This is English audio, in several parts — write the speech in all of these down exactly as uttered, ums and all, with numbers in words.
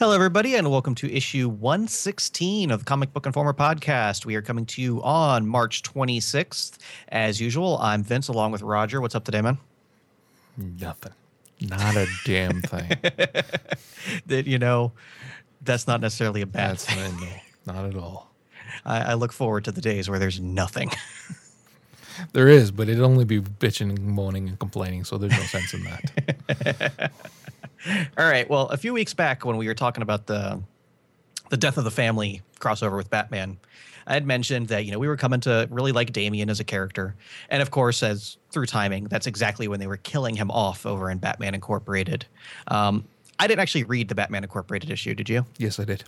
Hello, everybody, and welcome to issue one sixteen of the Comic Book Informer podcast. We are coming to you on March twenty-sixth. As usual, I'm Vince, along with Roger. What's up today, man? Nothing. Not a damn thing. That, you know, that's not necessarily a bad that's thing. No, not at all. I, I look forward to the days where there's nothing. There is, but it'd only be bitching and moaning and complaining, so there's no sense in that. All right. Well, a few weeks back when we were talking about the the death of the family crossover with Batman, I had mentioned that, you know, we were coming to really like Damian as a character. And of course, as through timing, that's exactly when they were killing him off over in Batman Incorporated. Um, I didn't actually read the Batman Incorporated issue. Did you? Yes, I did.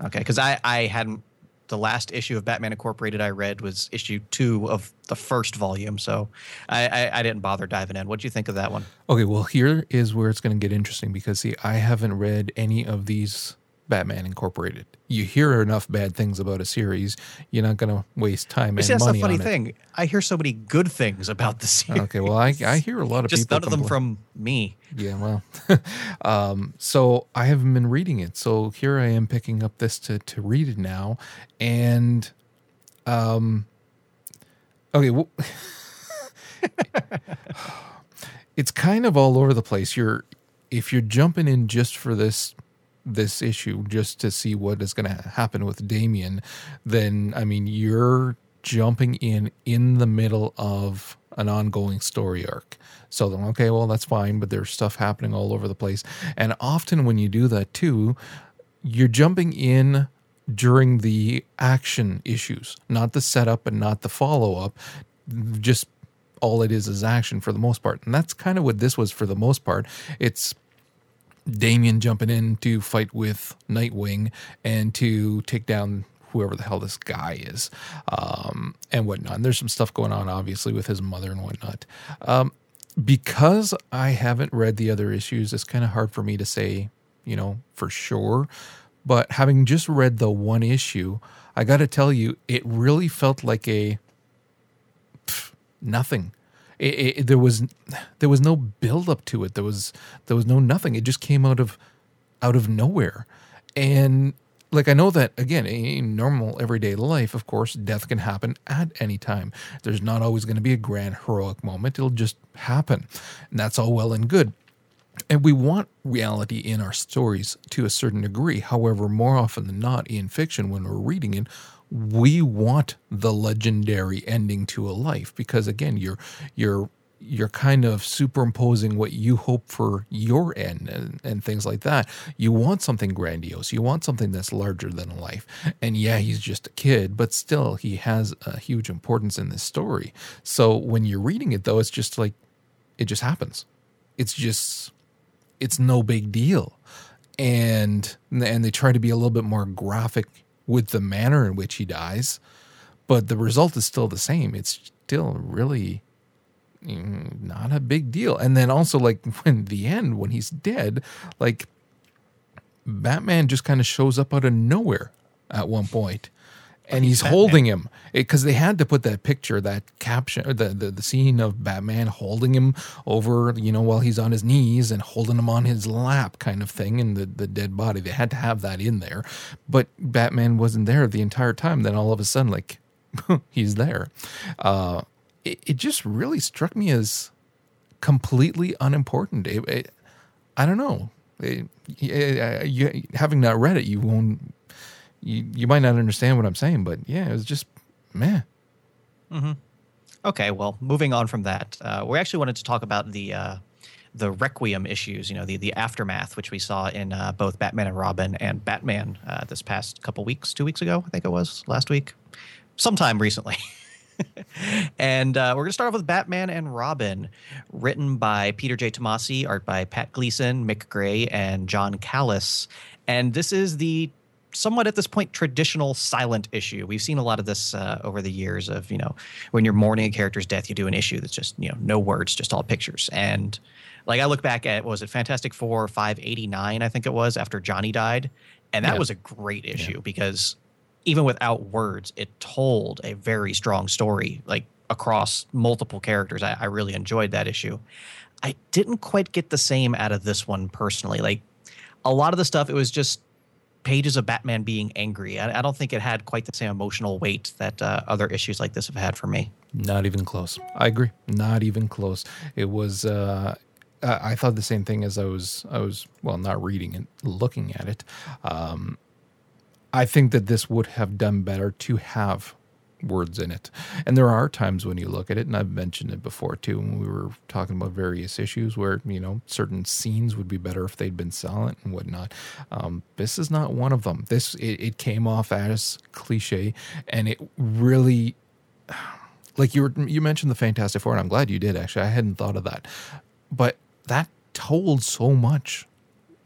OK, because I, I hadn't. The last issue of Batman Incorporated I read was issue two of the first volume, so I, I, I didn't bother diving in. What do you think of that one? Okay, well, here is where it's going to get interesting because, see, I haven't read any of these Batman Incorporated. You hear enough bad things about a series, you're not going to waste time and see, money on it. That's the funny thing. I hear so many good things about the series. Okay, well, I, I hear a lot of Just people. Just none of them compl- from me. Yeah, well. um, so I haven't been reading it. So here I am picking up this to, to read it now. And, um, okay, well, it's kind of all over the place. You're if you're jumping in just for this this issue just to see what is going to happen with Damian, then, I mean, you're jumping in in the middle of an ongoing story arc. So then, okay, well, that's fine, but there's stuff happening all over the place. And often when you do that too, you're jumping in during the action issues, not the setup and not the follow-up, just all it is is action for the most part. And that's kind of what this was for the most part. It's Damian jumping in to fight with Nightwing and to take down whoever the hell this guy is, um, and whatnot. And there's some stuff going on, obviously, with his mother and whatnot. Um, because I haven't read the other issues, it's kind of hard for me to say, you know, for sure. But having just read the one issue, I got to tell you, it really felt like a pff, nothing. It, it, there was there was no build up to it. There was there was no nothing. It just came out of out of nowhere. And like, I know that, again, in normal everyday life, of course, death can happen at any time. There's not always going to be a grand heroic moment. It'll just happen. And that's all well and good. And we want reality in our stories to a certain degree. However, more often than not in fiction, when we're reading it, we want the legendary ending to a life because, again, you're you're you're kind of superimposing what you hope for your end and, and things like that. You want something grandiose. You want something that's larger than a life. And yeah, he's just a kid, but still he has a huge importance in this story. So when you're reading it, though, it's just like it just happens. It's just it's no big deal. And and they try to be a little bit more graphic with the manner in which he dies, but the result is still the same. It's still really not a big deal. And then also, like, when the end, when he's dead, like, Batman just kind of shows up out of nowhere at one point, and he's Batman. holding him because they had to put that picture, that caption, the, the the scene of Batman holding him over, you know, while he's on his knees and holding him on his lap, kind of thing, and the, the dead body. They had to have that in there, but Batman wasn't there the entire time. Then all of a sudden, like, he's there. Uh, it, it just really struck me as completely unimportant. It, it, I don't know. It, it, you, having not read it, you won't. You, you might not understand what I'm saying, but yeah, it was just meh. Mm-hmm. Okay, well, moving on from that, uh, we actually wanted to talk about the uh, the Requiem issues, you know, the the aftermath, which we saw in uh, both Batman and Robin and Batman uh, this past couple weeks, two weeks ago, I think it was, last week, sometime recently. And uh, we're going to start off with Batman and Robin, written by Peter J. Tomasi, art by Pat Gleason, Mick Gray, and John Callis. And this is the somewhat at this point traditional silent issue. We've seen a lot of this uh, over the years of, you know, when you're mourning a character's death, you do an issue that's just, you know, no words, just all pictures. And like I look back at, what was it, Fantastic Four five eighty-nine, I think it was, after Johnny died. And that yeah. was a great issue yeah. because even without words, it told a very strong story, like across multiple characters. I, I really enjoyed that issue. I didn't quite get the same out of this one personally. Like a lot of the stuff, it was just pages of Batman being angry. I, I don't think it had quite the same emotional weight that uh, other issues like this have had for me. Not even close. I agree. Not even close. It was... Uh I thought the same thing as I was, I was well, not reading it, looking at it. Um, I think that this would have done better to have words in it. And there are times when you look at it, and I've mentioned it before too, when we were talking about various issues where, you know, certain scenes would be better if they'd been silent and whatnot. Um, this is not one of them. This, it, it came off as cliche, and it really, like you were, you mentioned the Fantastic Four, and I'm glad you did, actually. I hadn't thought of that. But that told so much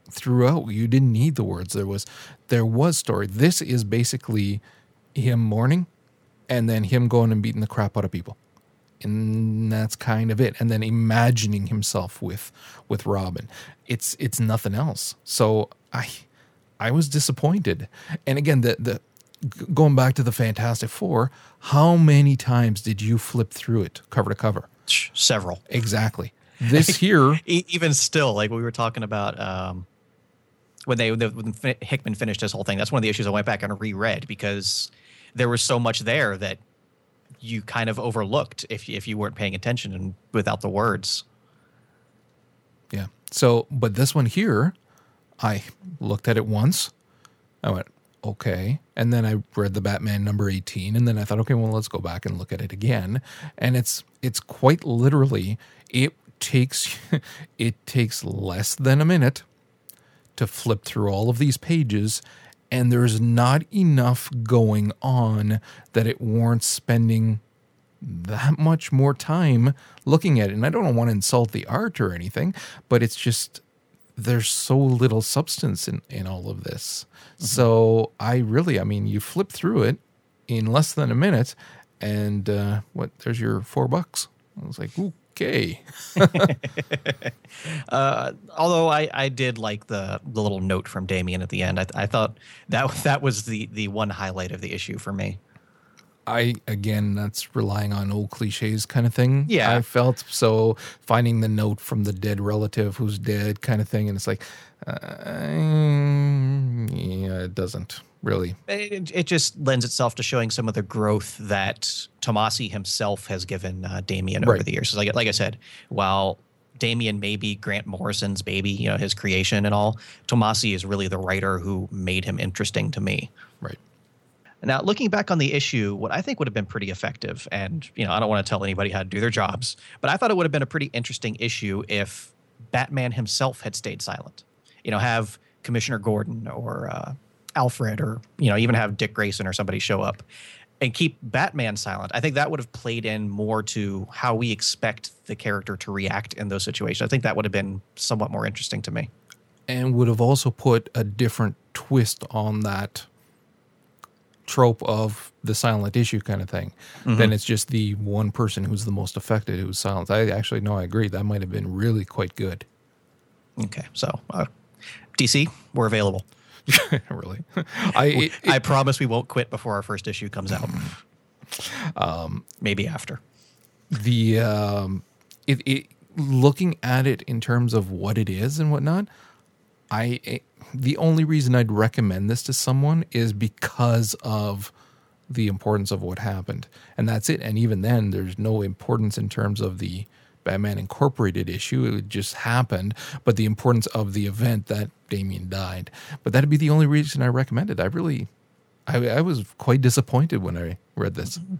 throughout. You didn't need the words. There was there was story. This is basically him mourning and then him going and beating the crap out of people. And that's kind of it. And then imagining himself with with Robin. It's it's nothing else. So I I was disappointed. And again, the the going back to the Fantastic Four, how many times did you flip through it cover to cover? Several. Exactly. This here, even still, like we were talking about um, when they when Hickman finished this whole thing. That's one of the issues I went back and reread because there was so much there that you kind of overlooked if if you weren't paying attention and without the words. Yeah. So, but this one here, I looked at it once. I went, okay, and then I read the Batman number eighteen, and then I thought, okay, well, let's go back and look at it again. And it's it's quite literally it. takes it takes less than a minute to flip through all of these pages, and there's not enough going on that it warrants spending that much more time looking at it. And I don't want to insult the art or anything, but it's just there's so little substance in, in all of this. Mm-hmm. So I really, I mean, you flip through it in less than a minute, and uh, what, there's your four bucks. I was like, ooh. Okay. uh, although I, I did like the, the little note from Damian at the end. I, I thought that that was the, the one highlight of the issue for me. I, again, that's relying on old cliches kind of thing. Yeah. I felt so finding the note from the dead relative who's dead kind of thing. And it's like, uh, yeah, it doesn't really. It, it just lends itself to showing some of the growth that Tomasi himself has given uh, Damian over right. the years. So like, like I said, while Damian may be Grant Morrison's baby, you know, his creation and all, Tomasi is really the writer who made him interesting to me. Right. Now, looking back on the issue, what I think would have been pretty effective, and you know, I don't want to tell anybody how to do their jobs, but I thought it would have been a pretty interesting issue if Batman himself had stayed silent. You know, have Commissioner Gordon or uh, Alfred, or you know, even have Dick Grayson or somebody show up and keep Batman silent. I think that would have played in more to how we expect the character to react in those situations. I think that would have been somewhat more interesting to me, and would have also put a different twist on that trope of the silent issue kind of thing. Mm-hmm. Then it's just the one person who's the most affected who's silent. I actually, no, I agree. That might have been really quite good. Okay. So, uh, D C, we're available. Really? I it, I it, promise we won't quit before our first issue comes out. Um, Maybe after. The um, it, it looking at it in terms of what it is and whatnot, I... It, the only reason I'd recommend this to someone is because of the importance of what happened. And that's it. And even then, there's no importance in terms of the Batman Incorporated issue. It just happened. But the importance of the event that Damian died. But that'd be the only reason I recommend it. I really, I, I was quite disappointed when I read this. Mm-hmm.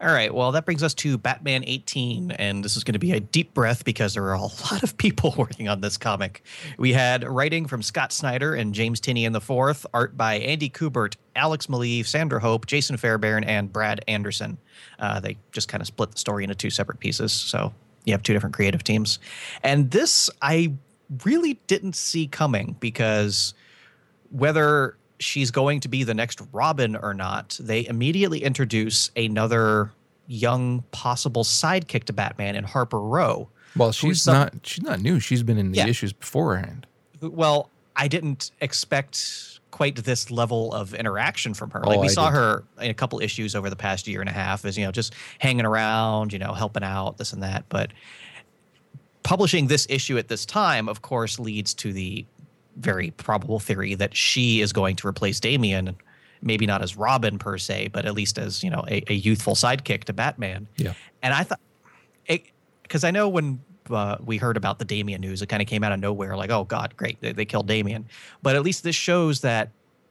All right, well, that brings us to Batman eighteen, and this is going to be a deep breath because there are a lot of people working on this comic. We had writing from Scott Snyder and James Tynion the fourth, art by Andy Kubert, Alex Maleev, Sandra Hope, Jason Fairbairn, and Brad Anderson. Uh, they just kind of split the story into two separate pieces, so you have two different creative teams. And this I really didn't see coming because whether she's going to be the next Robin or not, they immediately introduce another young possible sidekick to Batman in Harper Row. Well, she's some, not she's not new. She's been in the yeah. issues beforehand. Well, I didn't expect quite this level of interaction from her. Like, oh, we I saw did. her in a couple issues over the past year and a half as, you know, just hanging around, you know, helping out, this and that. But publishing this issue at this time, of course, leads to the very probable theory that she is going to replace Damian, maybe not as Robin per se, but at least as, you know, a, a youthful sidekick to Batman. Yeah. And I thought – because I know when uh, we heard about the Damian news, it kind of came out of nowhere like, oh, God, great, they, they killed Damian. But at least this shows that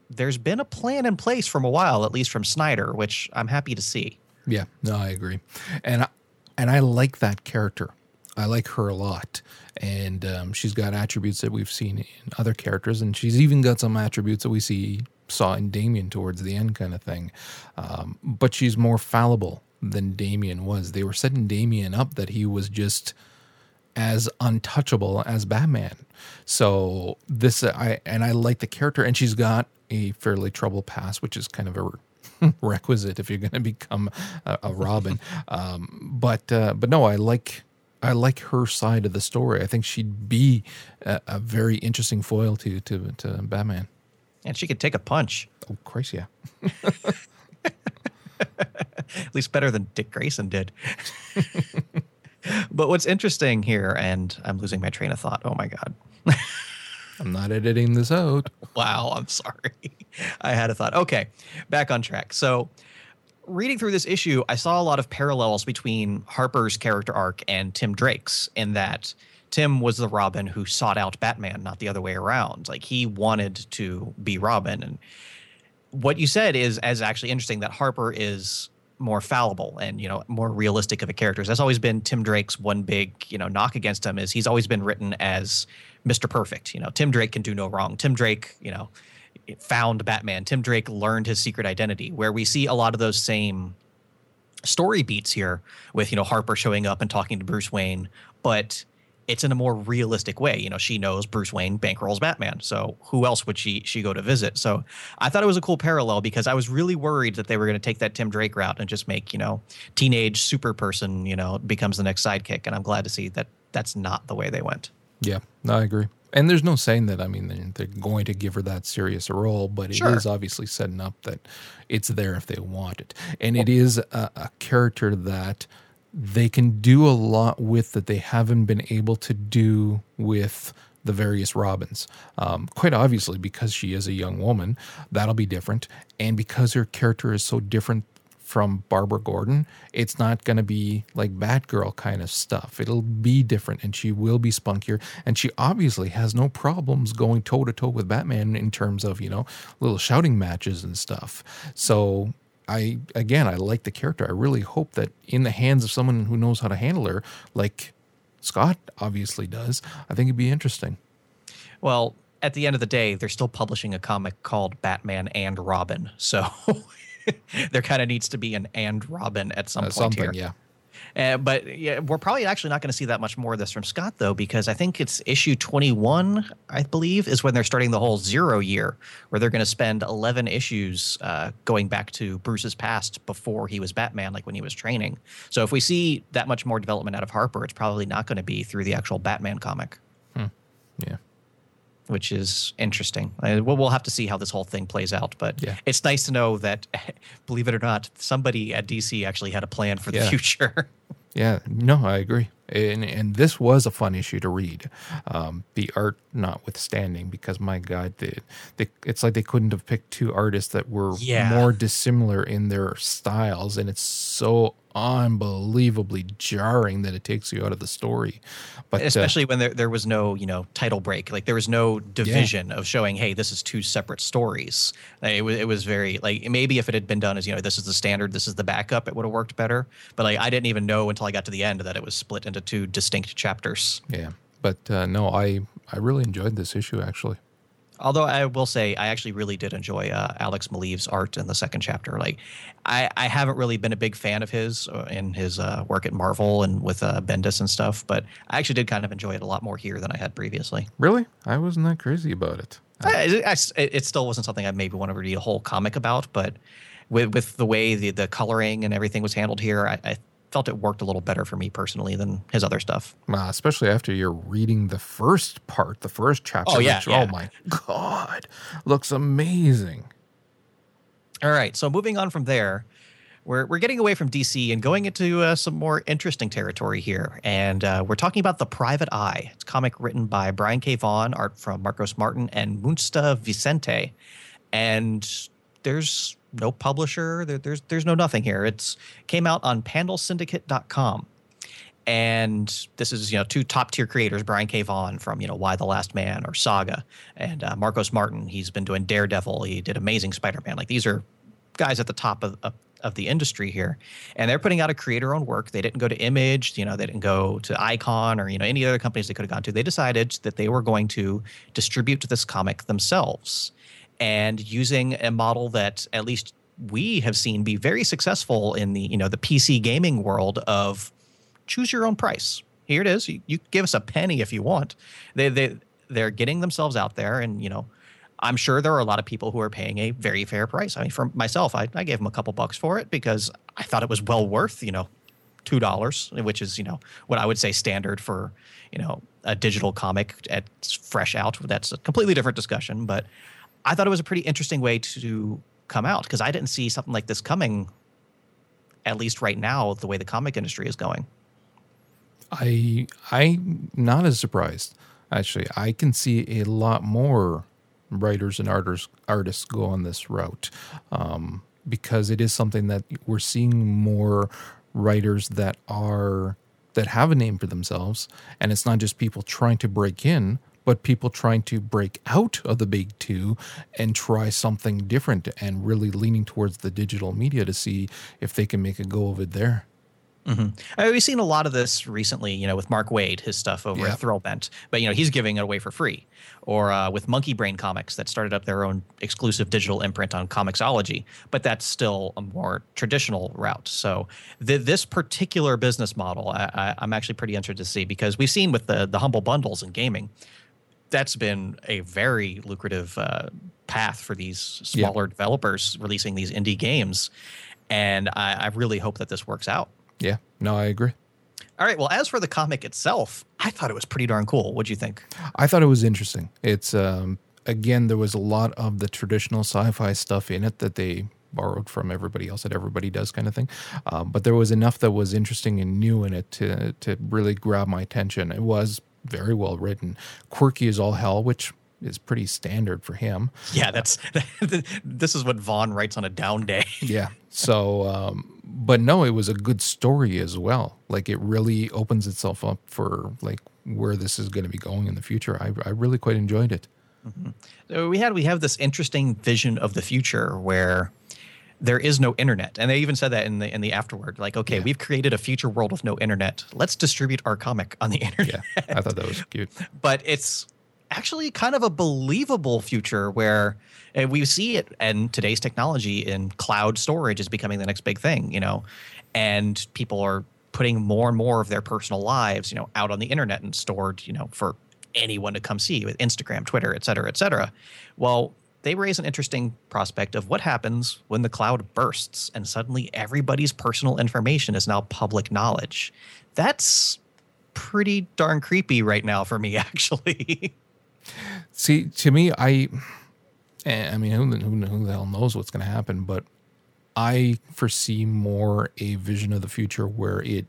there's been a plan in place from a while, at least from Snyder, which I'm happy to see. Yeah. No, I agree. And I, and I like that character. I like her a lot, and um, she's got attributes that we've seen in other characters, and she's even got some attributes that we see saw in Damian towards the end kind of thing. Um, but she's more fallible than Damian was. They were setting Damian up that he was just as untouchable as Batman. So this, uh, I and I like the character, and she's got a fairly troubled past, which is kind of a requisite if you're going to become a, a Robin. um, but uh, but no, I like. I like her side of the story. I think she'd be a, a very interesting foil to, to to Batman. And she could take a punch. Oh, Christ, yeah. At least better than Dick Grayson did. But what's interesting here, and I'm losing my train of thought. Oh, my God. I'm not editing this out. Wow, I'm sorry. I had a thought. Okay, back on track. So... reading through this issue, I saw a lot of parallels between Harper's character arc and Tim Drake's, in that Tim was the Robin who sought out Batman, not the other way around. Like, he wanted to be Robin. And what you said is, is actually interesting, that Harper is more fallible and, you know, more realistic of a character. That's always been Tim Drake's one big, you know, knock against him, is he's always been written as Mister Perfect. You know, Tim Drake can do no wrong. Tim Drake, you know, found Batman. Tim Drake learned his secret identity, where we see a lot of those same story beats here with, you know, Harper showing up and talking to Bruce Wayne, but it's in a more realistic way. You know, she knows Bruce Wayne bankrolls Batman, so who else would she she go to visit? So I thought it was a cool parallel, because I was really worried that they were going to take that Tim Drake route and just make, you know, teenage super person, you know, becomes the next sidekick, and I'm glad to see that that's not the way they went. Yeah, no, I agree. And there's no saying that, I mean, they're going to give her that serious a role, but it sure. is obviously setting up that it's there if they want it. And it is a, a character that they can do a lot with that they haven't been able to do with the various Robins. Um, quite obviously, because she is a young woman, that'll be different. And because her character is so different from Barbara Gordon, it's not going to be like Batgirl kind of stuff. It'll be different, and she will be spunkier, and she obviously has no problems going toe-to-toe with Batman in terms of, you know, little shouting matches and stuff. So, I again, I like the character. I really hope that in the hands of someone who knows how to handle her, like Scott obviously does, I think it'd be interesting. Well, at the end of the day, they're still publishing a comic called Batman and Robin, so... there kind of needs to be an and Robin at some uh, point here. Yeah. Uh, but yeah, we're probably actually not going to see that much more of this from Scott, though, because I think it's issue twenty-one, I believe, is when they're starting the whole zero year, where they're going to spend eleven issues uh, going back to Bruce's past before he was Batman, like when he was training. So if we see that much more development out of Harper, it's probably not going to be through the actual Batman comic. Hmm. Yeah. Which is interesting. We'll have to see how this whole thing plays out. But yeah. It's nice to know that, believe it or not, somebody at D C actually had a plan for the yeah. future. Yeah, no, I agree. And and this was a fun issue to read, um, the art notwithstanding, because my God, they, they, it's like they couldn't have picked two artists that were yeah. more dissimilar in their styles, and it's so unbelievably jarring that it takes you out of the story. But especially uh, when there there was no, you know, title break, like there was no division yeah. of showing, hey, this is two separate stories. Like, it was it was very like, maybe if it had been done as, you know, this is the standard, this is the backup, it would have worked better. But like, I didn't even know until I got to the end that it was split into two distinct chapters. Yeah, but uh, no, I I really enjoyed this issue actually. Although I will say I actually really did enjoy uh, Alex Maleev's art in the second chapter. Like, I, I haven't really been a big fan of his uh, in his uh, work at Marvel and with uh, Bendis and stuff, but I actually did kind of enjoy it a lot more here than I had previously. Really? I wasn't that crazy about it. I, I, it still wasn't something I maybe want to read a whole comic about, but with with the way the the coloring and everything was handled here, I, I felt it worked a little better for me personally than his other stuff. Uh, especially after you're reading the first part, the first chapter. Oh, yeah, which, yeah. Oh, my God. Looks amazing. All right. So moving on from there, we're we're getting away from D C and going into uh, some more interesting territory here. And uh, we're talking about The Private Eye. It's a comic written by Brian K. Vaughan, art from Marcos Martin, and Munsta Vicente. And there's no publisher. There, there's there's no nothing here. It's came out on Panel Syndicate dot com. And this is, you know, two top-tier creators, Brian K. Vaughan from, you know, Why the Last Man or Saga, and uh, Marcos Martin. He's been doing Daredevil. He did Amazing Spider-Man. Like, these are guys at the top of, of of the industry here, and they're putting out a creator-owned work. They didn't go to Image, you know, they didn't go to Icon or, you know, any other companies they could have gone to. They decided that they were going to distribute this comic themselves, and using a model that at least we have seen be very successful in the, you know, the P C gaming world of choose your own price. Here it is. You, you give us a penny if you want. They, they, they're getting themselves out there, and, you know, I'm sure there are a lot of people who are paying a very fair price. I mean, for myself, I, I gave them a couple bucks for it because I thought it was well worth, you know, two dollars, which is, you know, what I would say standard for, you know, a digital comic at fresh out. That's a completely different discussion, but I thought it was a pretty interesting way to come out because I didn't see something like this coming, at least right now, the way the comic industry is going. I, I'm not as surprised, actually. I can see a lot more writers and artists artists go on this route um, because it is something that we're seeing more writers that are that have a name for themselves, and it's not just people trying to break in, but people trying to break out of the big two and try something different and really leaning towards the digital media to see if they can make a go of it there. Mm-hmm. I mean, we've seen a lot of this recently, you know, with Mark Waid, his stuff over yeah. at Thrillbent, but, you know, he's giving it away for free. Or uh, with Monkey Brain Comics that started up their own exclusive digital imprint on Comixology, but that's still a more traditional route. So th- this particular business model, I- I- I'm actually pretty interested to see because we've seen with the, the Humble Bundles in gaming, that's been a very lucrative uh, path for these smaller yeah. developers releasing these indie games. And I, I really hope that this works out. Yeah, no, I agree. All right, well, as for the comic itself, I thought it was pretty darn cool. What'd you think? I thought it was interesting. It's, um, again, there was a lot of the traditional sci-fi stuff in it that they borrowed from everybody else that everybody does kind of thing. Um, but there was enough that was interesting and new in it to, to really grab my attention. It was very well written. Quirky as all hell, which is pretty standard for him. Yeah, that's this is what Vaughn writes on a down day. Yeah, so... Um, But no, it was a good story as well. Like, it really opens itself up for, like, where this is going to be going in the future. I, I really quite enjoyed it. Mm-hmm. So we had we have this interesting vision of the future where there is no internet, and they even said that in the in the afterword. Like, okay, yeah. we've created a future world with no internet. Let's distribute our comic on the internet. Yeah, I thought that was cute. But it's actually kind of a believable future where we see it, and today's technology in cloud storage is becoming the next big thing, you know, and people are putting more and more of their personal lives, you know, out on the internet and stored, you know, for anyone to come see with Instagram, Twitter, et cetera, et cetera. Well, they raise an interesting prospect of what happens when the cloud bursts and suddenly everybody's personal information is now public knowledge. That's pretty darn creepy right now for me, actually. See, to me, I, I mean, who, who, who the hell knows what's going to happen? But I foresee more a vision of the future where it,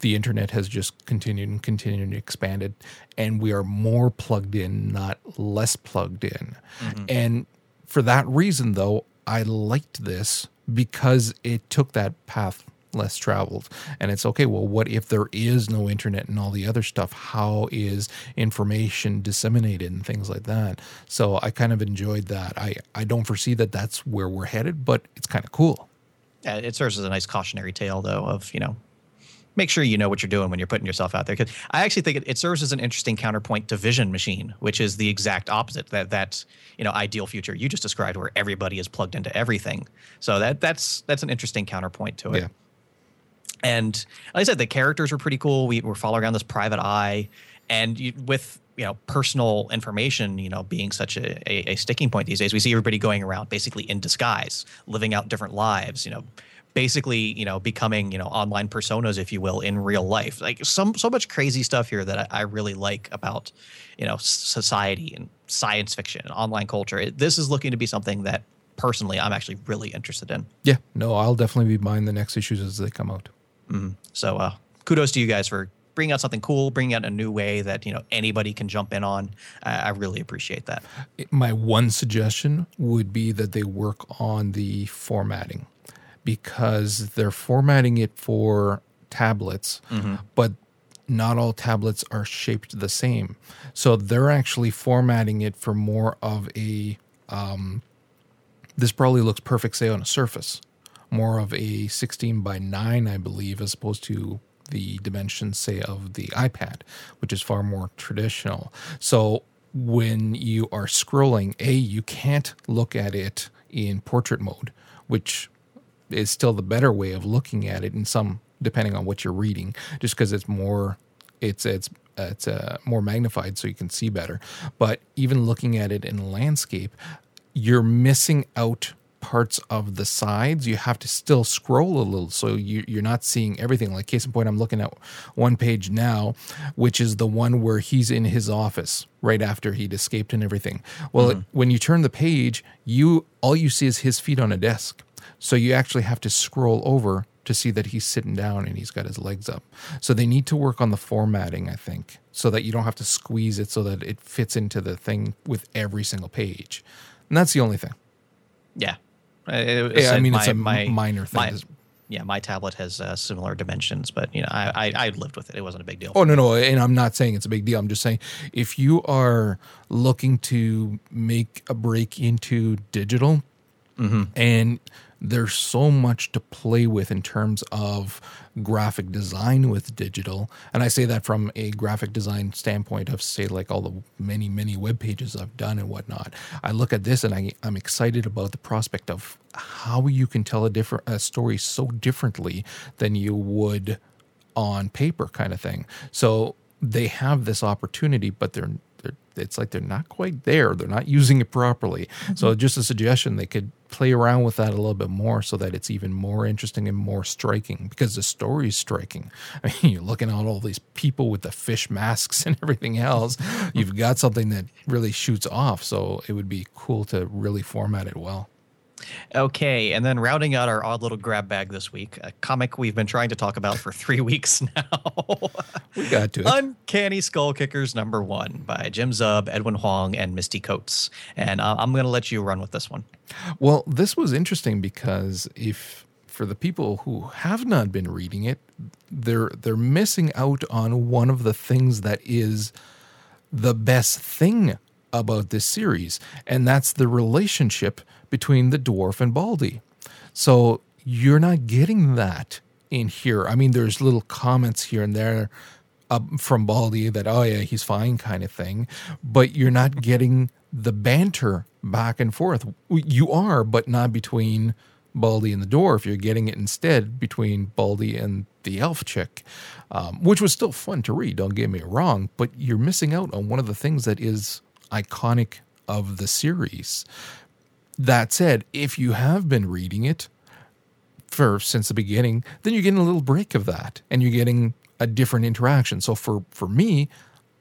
the internet has just continued and continued and expanded, and we are more plugged in, not less plugged in. Mm-hmm. And for that reason, though, I liked this because it took that path less traveled. And it's okay, well, what if there is no internet and all the other stuff? How is information disseminated and things like that? So I kind of enjoyed that. I, I don't foresee that that's where we're headed, but it's kind of cool. Yeah, it serves as a nice cautionary tale, though, of, you know, make sure you know what you're doing when you're putting yourself out there. Because I actually think it, it serves as an interesting counterpoint to Vision Machine, which is the exact opposite, that that, you know, ideal future you just described where everybody is plugged into everything. So that that's that's an interesting counterpoint to it. Yeah. And like I said, the characters were pretty cool. We were following around this private eye. And you, with you know, personal information, you know, being such a, a, a sticking point these days, we see everybody going around basically in disguise, living out different lives, you know, basically, you know, becoming, you know, online personas, if you will, in real life. Like some, so much crazy stuff here that I, I really like about, you know, society and science fiction and online culture. It, this is looking to be something that personally I'm actually really interested in. Yeah, no, I'll definitely be buying the next issues as they come out. Mm-hmm. So uh, kudos to you guys for bringing out something cool, bringing out a new way that, you know, anybody can jump in on. I, I really appreciate that. My one suggestion would be that they work on the formatting, because they're formatting it for tablets, mm-hmm. but not all tablets are shaped the same. So they're actually formatting it for more of a, um, this probably looks perfect, say, on a surface, more of a sixteen by nine, I believe, as opposed to the dimensions, say, of the iPad, which is far more traditional. So when you are scrolling, A, you can't look at it in portrait mode, which is still the better way of looking at it in some, depending on what you're reading, just because it's more, it's it's it's uh, more magnified, so you can see better. But even looking at it in landscape, you're missing out parts of the sides. You have to still scroll a little, so you, you're not seeing everything. Like case in point, I'm looking at one page now, which is the one where he's in his office right after he'd escaped and everything. Well, mm-hmm. it, when you turn the page, you all you see is his feet on a desk. So you actually have to scroll over to see that he's sitting down and he's got his legs up. So they need to work on the formatting, I think, so that you don't have to squeeze it so that it fits into the thing with every single page. And that's the only thing. Yeah. It, yeah I mean, my, it's a my, minor thing. My, yeah, my tablet has uh, similar dimensions, but you know, I, I I lived with it. It wasn't a big deal. Oh, no, no. And I'm not saying it's a big deal. I'm just saying if you are looking to make a break into digital, mm-hmm. and there's so much to play with in terms of graphic design with digital. And I say that from a graphic design standpoint of, say, like all the many, many web pages I've done and whatnot. I look at this and I, I'm excited about the prospect of how you can tell a, different, a story so differently than you would on paper kind of thing. So they have this opportunity, but they're it's like they're not quite there. They're not using it properly. So just a suggestion, they could play around with that a little bit more so that it's even more interesting and more striking, because the story is striking. I mean, you're looking at all these people with the fish masks and everything else. You've got something that really shoots off. So it would be cool to really format it well. Okay, and then rounding out our odd little grab bag this week, a comic we've been trying to talk about for three weeks now. We got to it. Uncanny Skull Kickers number one by Jim Zub, Edwin Huang, and Misty Coates. And uh, I'm going to let you run with this one. Well, this was interesting because if for the people who have not been reading it, they're they're missing out on one of the things that is the best thing about this series, and that's the relationship between the dwarf and Baldy. So you're not getting that in here. I mean, there's little comments here and there uh, from Baldy that, oh yeah, he's fine kind of thing, but you're not getting the banter back and forth. You are, but not between Baldy and the dwarf. You're getting it instead between Baldy and the elf chick, um, which was still fun to read, don't get me wrong, but you're missing out on one of the things that is iconic of the series. That said, if you have been reading it for since the beginning, then you're getting a little break of that and you're getting a different interaction. So for, for me,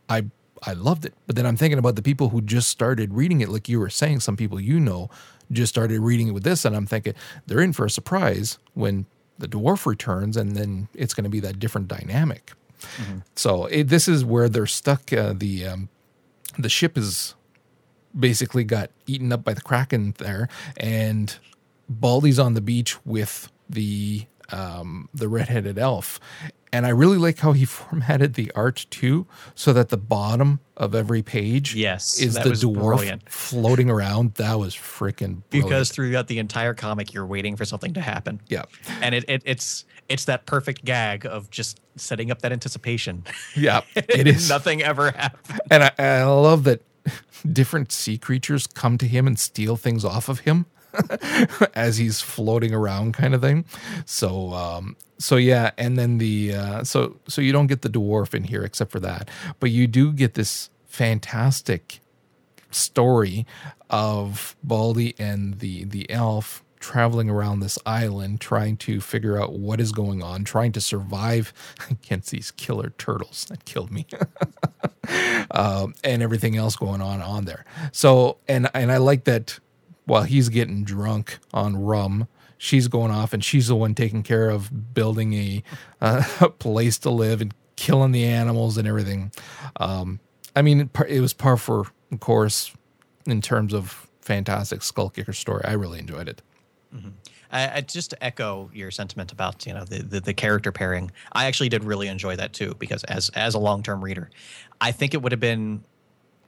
I I loved it. But then I'm thinking about the people who just started reading it, like you were saying, some people you know just started reading it with this, and I'm thinking they're in for a surprise when the dwarf returns, and then it's going to be that different dynamic. Mm-hmm. So it, this is where they're stuck. Uh, the um, the ship is basically got eaten up by the Kraken there, and Baldy's on the beach with the um, the redheaded elf. And I really like how he formatted the art too, so that the bottom of every page yes, is the dwarf brilliant. floating around. That was freaking brilliant. Because throughout the entire comic, you're waiting for something to happen. Yeah. And it, it it's it's that perfect gag of just setting up that anticipation. Yeah, it is. Nothing ever happened. And I, I love that different sea creatures come to him and steal things off of him as he's floating around kind of thing. So, um, so yeah. And then the, uh, so, so you don't get the dwarf in here except for that, but you do get this fantastic story of Baldy and the, the elf traveling around this island, trying to figure out what is going on, trying to survive against these killer turtles that killed me, um, and everything else going on on there. So, and, and I like that while he's getting drunk on rum, she's going off and she's the one taking care of building a, uh, a place to live and killing the animals and everything. Um, I mean, it was par for the course in terms of fantastic skull kicker story. I really enjoyed it. Mm-hmm. I, I just to echo your sentiment about, you know, the, the the character pairing. I actually did really enjoy that too, because as as a long term reader, I think it would have been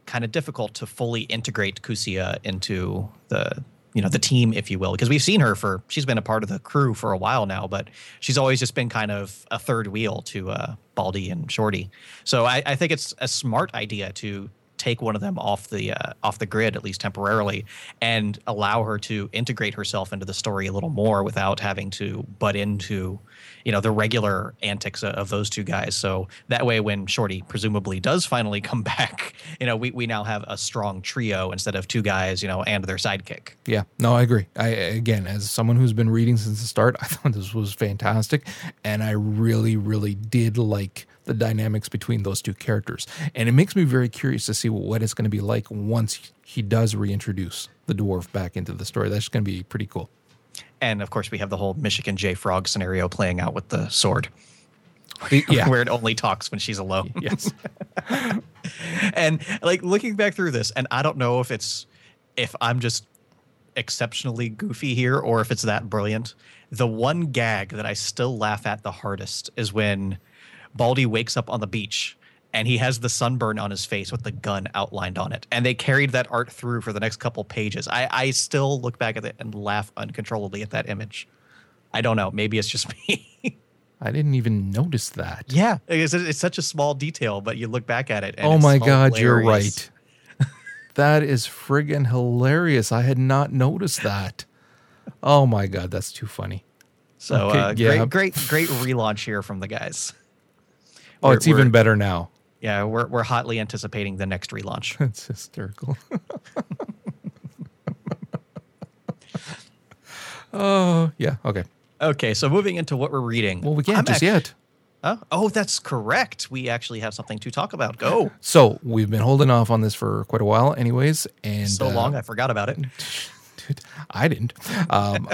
kind of difficult to fully integrate Kusia into the, you know, the team, if you will, because we've seen her for she's been a part of the crew for a while now, but she's always just been kind of a third wheel to uh, Baldy and Shorty. So I, I think it's a smart idea to take one of them off the uh, off the grid, at least temporarily, and allow her to integrate herself into the story a little more without having to butt into, you know, the regular antics of those two guys. So that way, when Shorty presumably does finally come back, you know, we, we now have a strong trio instead of two guys, you know, and their sidekick. Yeah, no, I agree. I again, as someone who's been reading since the start, I thought this was fantastic, and I really, really did like the dynamics between those two characters. And it makes me very curious to see what it's going to be like once he does reintroduce the dwarf back into the story. That's going to be pretty cool. And of course, we have the whole Michigan J. Frog scenario playing out with the sword, yeah. where it only talks when she's alone. Yes. And like looking back through this, and I don't know if it's, if I'm just exceptionally goofy here or if it's that brilliant. The one gag that I still laugh at the hardest is when Baldy wakes up on the beach and he has the sunburn on his face with the gun outlined on it. And they carried that art through for the next couple pages. I, I still look back at it and laugh uncontrollably at that image. I don't know. Maybe it's just me. I didn't even notice that. Yeah. It's, it's such a small detail, but you look back at it. And oh my God, hilarious. You're right. That is friggin' hilarious. I had not noticed that. Oh my God, that's too funny. So okay, uh, yeah. great, great, great relaunch here from the guys. Oh, we're, it's even better now. Yeah, we're we're hotly anticipating the next relaunch. That's hysterical. Oh, yeah, okay. Okay, so moving into what we're reading. Well, we can't I'm just act- yet. Huh? Oh, that's correct. We actually have something to talk about. Go. So we've been holding off on this for quite a while anyways. And so uh, long, I forgot about it. Dude, I didn't. Um,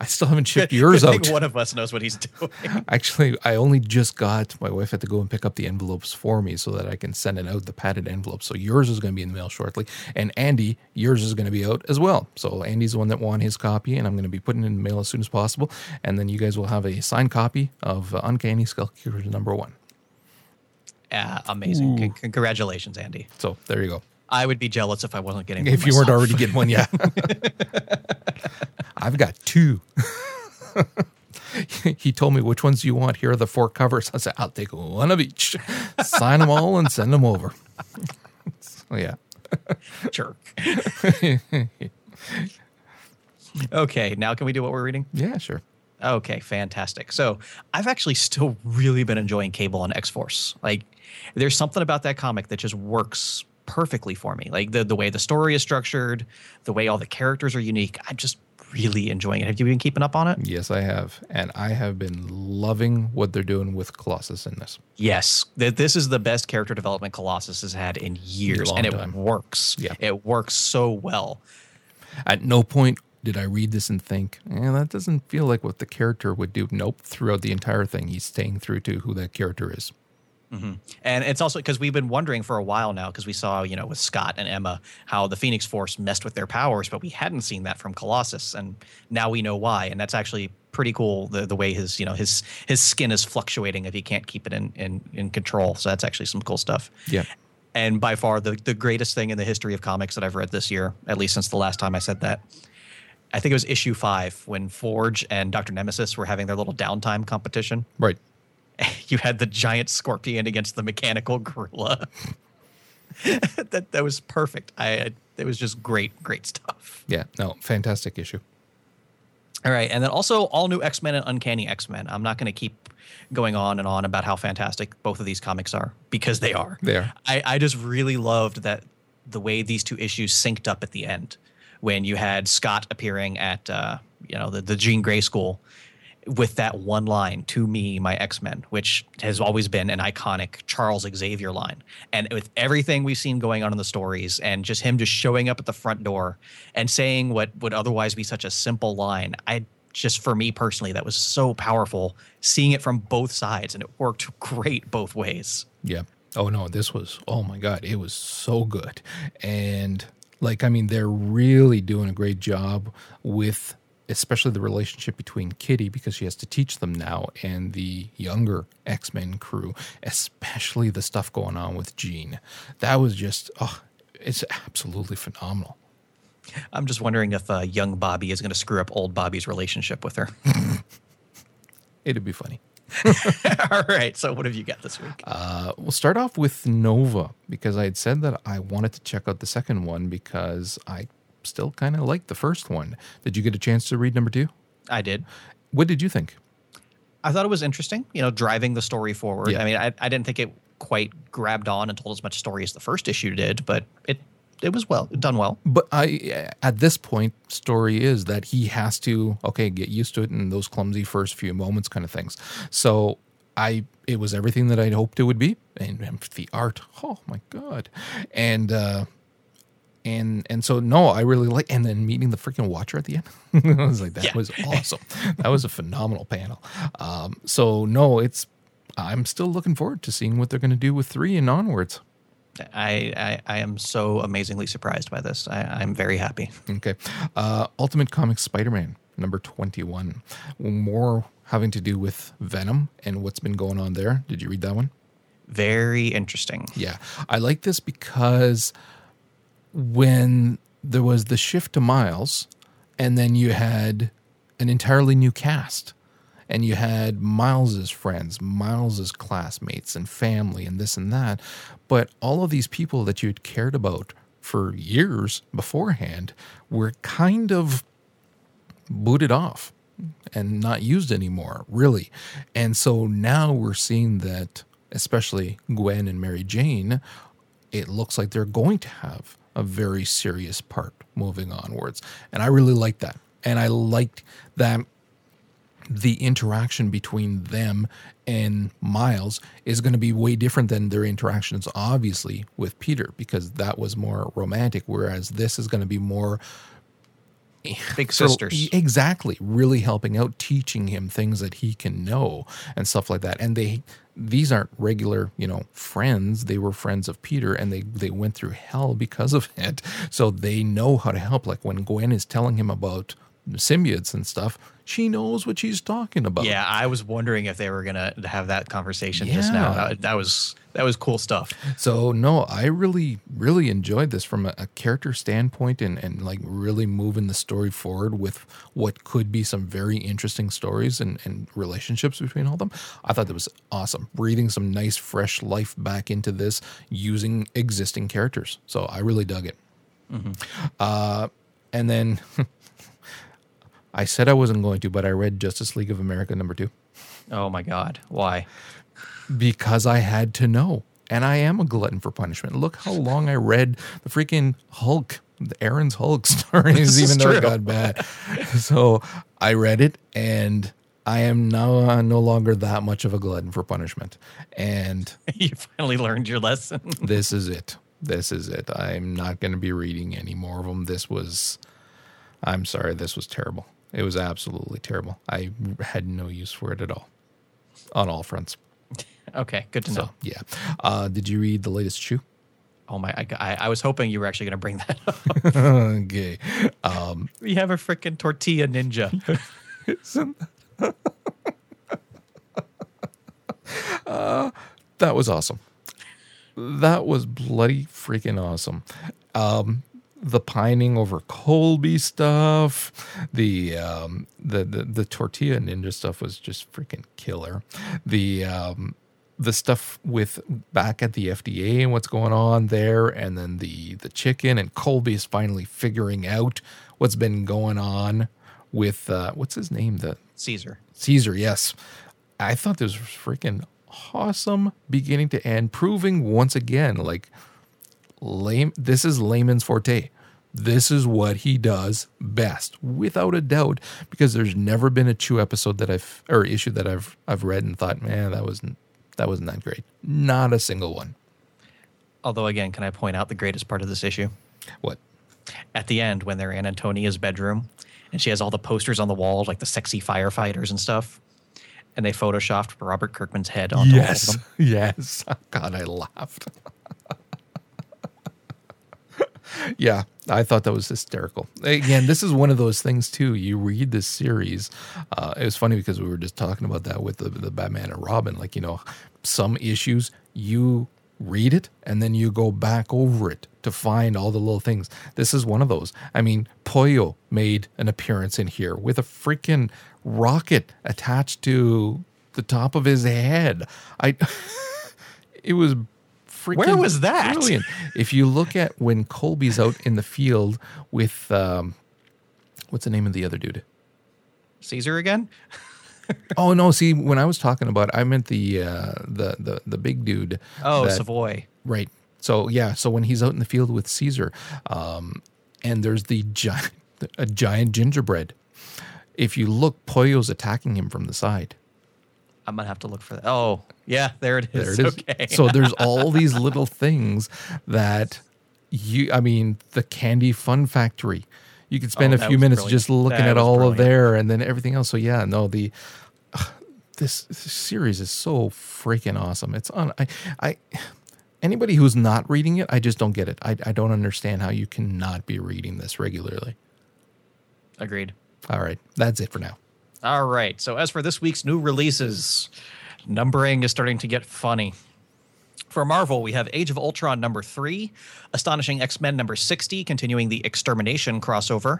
I still haven't shipped yours out. I think one of us knows what he's doing. Actually, I only just got, my wife had to go and pick up the envelopes for me so that I can send it out, the padded envelope. So yours is going to be in the mail shortly. And Andy, yours is going to be out as well. So Andy's the one that won his copy, and I'm going to be putting it in the mail as soon as possible. And then you guys will have a signed copy of uh, Uncanny Skullkickers number one. Uh, amazing. C- congratulations, Andy. So there you go. I would be jealous if I wasn't getting one. If you myself. weren't already getting one, yeah. I've got two. He told me, which ones do you want? Here are the four covers. I said, I'll take one of each. Sign them all and send them over. So, yeah. Jerk. Okay, now can we do what we're reading? Yeah, sure. Okay, fantastic. So I've actually still really been enjoying Cable and X-Force. Like, there's something about that comic that just works perfectly for me. Like the the way the story is structured, the way all the characters are unique. I'm just really enjoying it. Have you been keeping up on it? Yes, I have. And I have been loving what they're doing with Colossus in this. Yes. Th- this is the best character development Colossus has had in years. Long and it time. works. Yeah. It works so well. At no point did I read this and think, eh, that doesn't feel like what the character would do. Nope. Throughout the entire thing, he's staying true to who that character is. Mm-hmm. And it's also because we've been wondering for a while now, because we saw, you know, with Scott and Emma, how the Phoenix Force messed with their powers, but we hadn't seen that from Colossus. And now we know why. And that's actually pretty cool. The, the way his, you know, his his skin is fluctuating if he can't keep it in, in, in control. So that's actually some cool stuff. Yeah. And by far the, the greatest thing in the history of comics that I've read this year, at least since the last time I said that. I think it was issue five when Forge and Doctor Nemesis were having their little downtime competition. Right. You had the giant scorpion against the mechanical gorilla. that that was perfect. I it was just great, great stuff. Yeah, no, fantastic issue. All right. And then also all new X-Men and Uncanny X-Men. I'm not going to keep going on and on about how fantastic both of these comics are, because they are. They are. I, I just really loved that the way these two issues synced up at the end, when you had Scott appearing at uh, you know, the, the Jean Grey School with that one line, "To me, my X-Men," which has always been an iconic Charles Xavier line. And with everything we've seen going on in the stories, and just him just showing up at the front door and saying what would otherwise be such a simple line, I just, for me personally, that was so powerful, seeing it from both sides, and it worked great both ways. Yeah. Oh, no, this was, oh, my God, it was so good. And, like, I mean, they're really doing a great job with especially the relationship between Kitty, because she has to teach them now, and the younger X-Men crew, especially the stuff going on with Jean. That was just, oh, it's absolutely phenomenal. I'm just wondering if uh, young Bobby is going to screw up old Bobby's relationship with her. It'd be funny. All right, so what have you got this week? Uh, we'll start off with Nova, because I had said that I wanted to check out the second one because I still kind of like the first one. Did you get a chance to read number two? I did. What did you think? I thought it was interesting, you know, driving the story forward. Yeah. I mean, I, I didn't think it quite grabbed on and told as much story as the first issue did, but it it was well done well. But I, at this point, story is that he has to, okay, get used to it in those clumsy first few moments kind of things. So I it was everything that I'd hoped it would be. And, and the art, oh, my God. And, uh, And and so, no, I really like, and then meeting the freaking Watcher at the end. I was like, that yeah. was awesome. That was a phenomenal panel. Um, so, no, it's, I'm still looking forward to seeing what they're going to do with three and onwards. I, I, I am so amazingly surprised by this. I, I'm very happy. Okay. Uh, Ultimate Comics Spider-Man, number twenty-one. More having to do with Venom and what's been going on there. Did you read that one? Very interesting. Yeah. I like this because when there was the shift to Miles, and then you had an entirely new cast, and you had Miles's friends, Miles's classmates and family and this and that, but all of these people that you'd cared about for years beforehand were kind of booted off and not used anymore, really. And so now we're seeing that, especially Gwen and Mary Jane, it looks like they're going to have a very serious part moving onwards. And I really liked that. And I liked that the interaction between them and Miles is going to be way different than their interactions, obviously, with Peter, because that was more romantic, whereas this is going to be more big sisters. So, exactly. Really helping out, teaching him things that he can know and stuff like that. And they, these aren't regular, you know, friends. They were friends of Peter, and they, they went through hell because of it. So they know how to help. Like when Gwen is telling him about symbiotes and stuff, she knows what she's talking about. Yeah, I was wondering if they were going to have that conversation yeah. just now. That, that was that was cool stuff. So, no, I really, really enjoyed this from a, a character standpoint, and, and like really moving the story forward with what could be some very interesting stories and, and relationships between all of them. I thought that was awesome. Breathing some nice, fresh life back into this using existing characters. So I really dug it. Mm-hmm. Uh, and then... I said I wasn't going to, but I read Justice League of America number two. Oh, my God. Why? Because I had to know. And I am a glutton for punishment. Look how long I read the freaking Hulk, the Aaron's Hulk stories, even though true. It got bad. So I read it, and I am now uh, no longer that much of a glutton for punishment. And you finally learned your lesson. This is it. This is it. I'm not going to be reading any more of them. This was, I'm sorry, this was terrible. It was absolutely terrible. I had no use for it at all, on all fronts. Okay, good to so, know. Yeah. Uh, did you read the latest Chew? Oh my! I, I was hoping you were actually going to bring that up. Okay. Um, we have a freaking tortilla ninja. Isn't that? uh, that was awesome. That was bloody freaking awesome. Um, The pining over Colby stuff, the um, the, the the tortilla ninja stuff was just freaking killer. The um, the stuff with back at the F D A and what's going on there, and then the the chicken and Colby is finally figuring out what's been going on with uh, what's his name? The Caesar. Caesar, yes. I thought this was freaking awesome, beginning to end, proving once again, like, lame. This is layman's forte. This is what he does best, without a doubt, because there's never been a Chew episode that I've or issue that I've I've read and thought, man, that wasn't that wasn't that great. Not a single one. Although, again, can I point out the greatest part of this issue? What? At the end, when they're in Antonia's bedroom, and she has all the posters on the wall, like the sexy firefighters and stuff, and they photoshopped Robert Kirkman's head onto yes. all of them. Yes, yes. God, I laughed. Yeah, I thought that was hysterical. Again, this is one of those things, too. You read this series. Uh, it was funny because we were just talking about that with the, the Batman and Robin. Like, you know, some issues, you read it, and then you go back over it to find all the little things. This is one of those. I mean, Poyo made an appearance in here with a freaking rocket attached to the top of his head. I, It was freaking Where was that? Brilliant. If you look at when Colby's out in the field with, um, what's the name of the other dude? Caesar again? Oh, no, see, when I was talking about it, I meant the, uh, the the the big dude. Oh, that, Savoy. Right. So, yeah, so when he's out in the field with Caesar, um, and there's the giant, a giant gingerbread. If you look, Poyo's attacking him from the side. I'm going to have to look for that. Oh, yeah, there it is. There it is. Okay. So there's all these little things that you, I mean, the Candy Fun Factory. You could spend oh, a few minutes brilliant. just looking that at all brilliant. of there and then everything else. So, yeah, no, the uh, this, this series is so freaking awesome. It's on. I, I, anybody who's not reading it, I just don't get it. I, I don't understand how you cannot be reading this regularly. Agreed. All right. That's it for now. All right. So, as for this week's new releases, numbering is starting to get funny. For Marvel, we have Age of Ultron number three, Astonishing X-Men number sixty, continuing the Extermination crossover.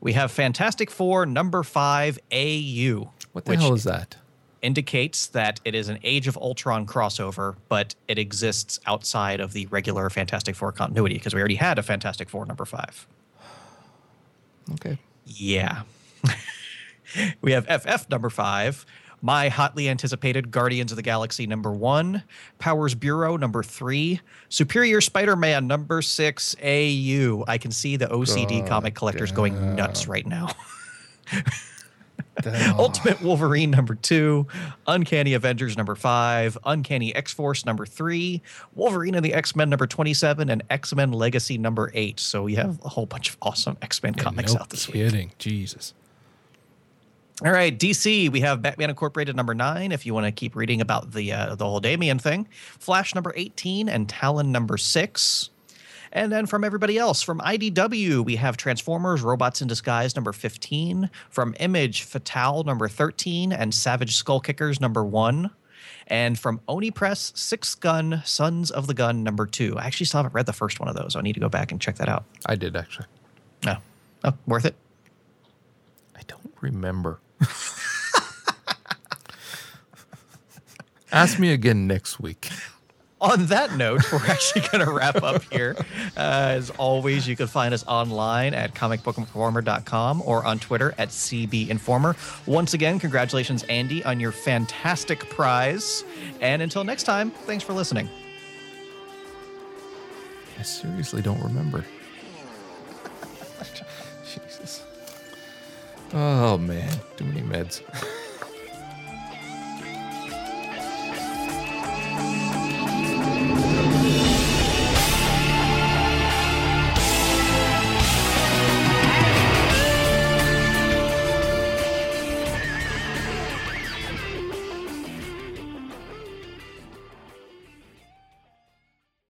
We have Fantastic Four number five A U. What the hell is that? Indicates that it is an Age of Ultron crossover, but it exists outside of the regular Fantastic Four continuity because we already had a Fantastic Four number five. Okay. Yeah. We have F F number five. My hotly anticipated Guardians of the Galaxy number one, Powers Bureau number three, Superior Spider-Man number six, A U. I can see the O C D God comic collectors damn. going nuts right now. Ultimate Wolverine number two, Uncanny Avengers number five, Uncanny X-Force number three, Wolverine and the X-Men number twenty-seven, and X-Men Legacy number eight. So we have a whole bunch of awesome X-Men yeah, comics no out this kidding. week. kidding. Jesus. All right, D C, we have Batman Incorporated number nine, if you want to keep reading about the uh, the whole Damian thing. Flash number eighteen and Talon number six. And then from everybody else, from I D W, we have Transformers, Robots in Disguise number fifteen. From Image, Fatale number thirteen and Savage Skull Kickers number one. And from Oni Press, Six Gun, Sons of the Gun number two. I actually still haven't read the first one of those. So I need to go back and check that out. I did, actually. Oh, oh worth it? I don't remember. Ask me again next week. On that note, we're actually going to wrap up here. Uh, as always, you can find us online at comic book informer dot com or on Twitter at C B Informer. Once again, congratulations, Andy, on your fantastic prize. And until next time, thanks for listening. I seriously don't remember. Jesus. Oh, man. Too many meds.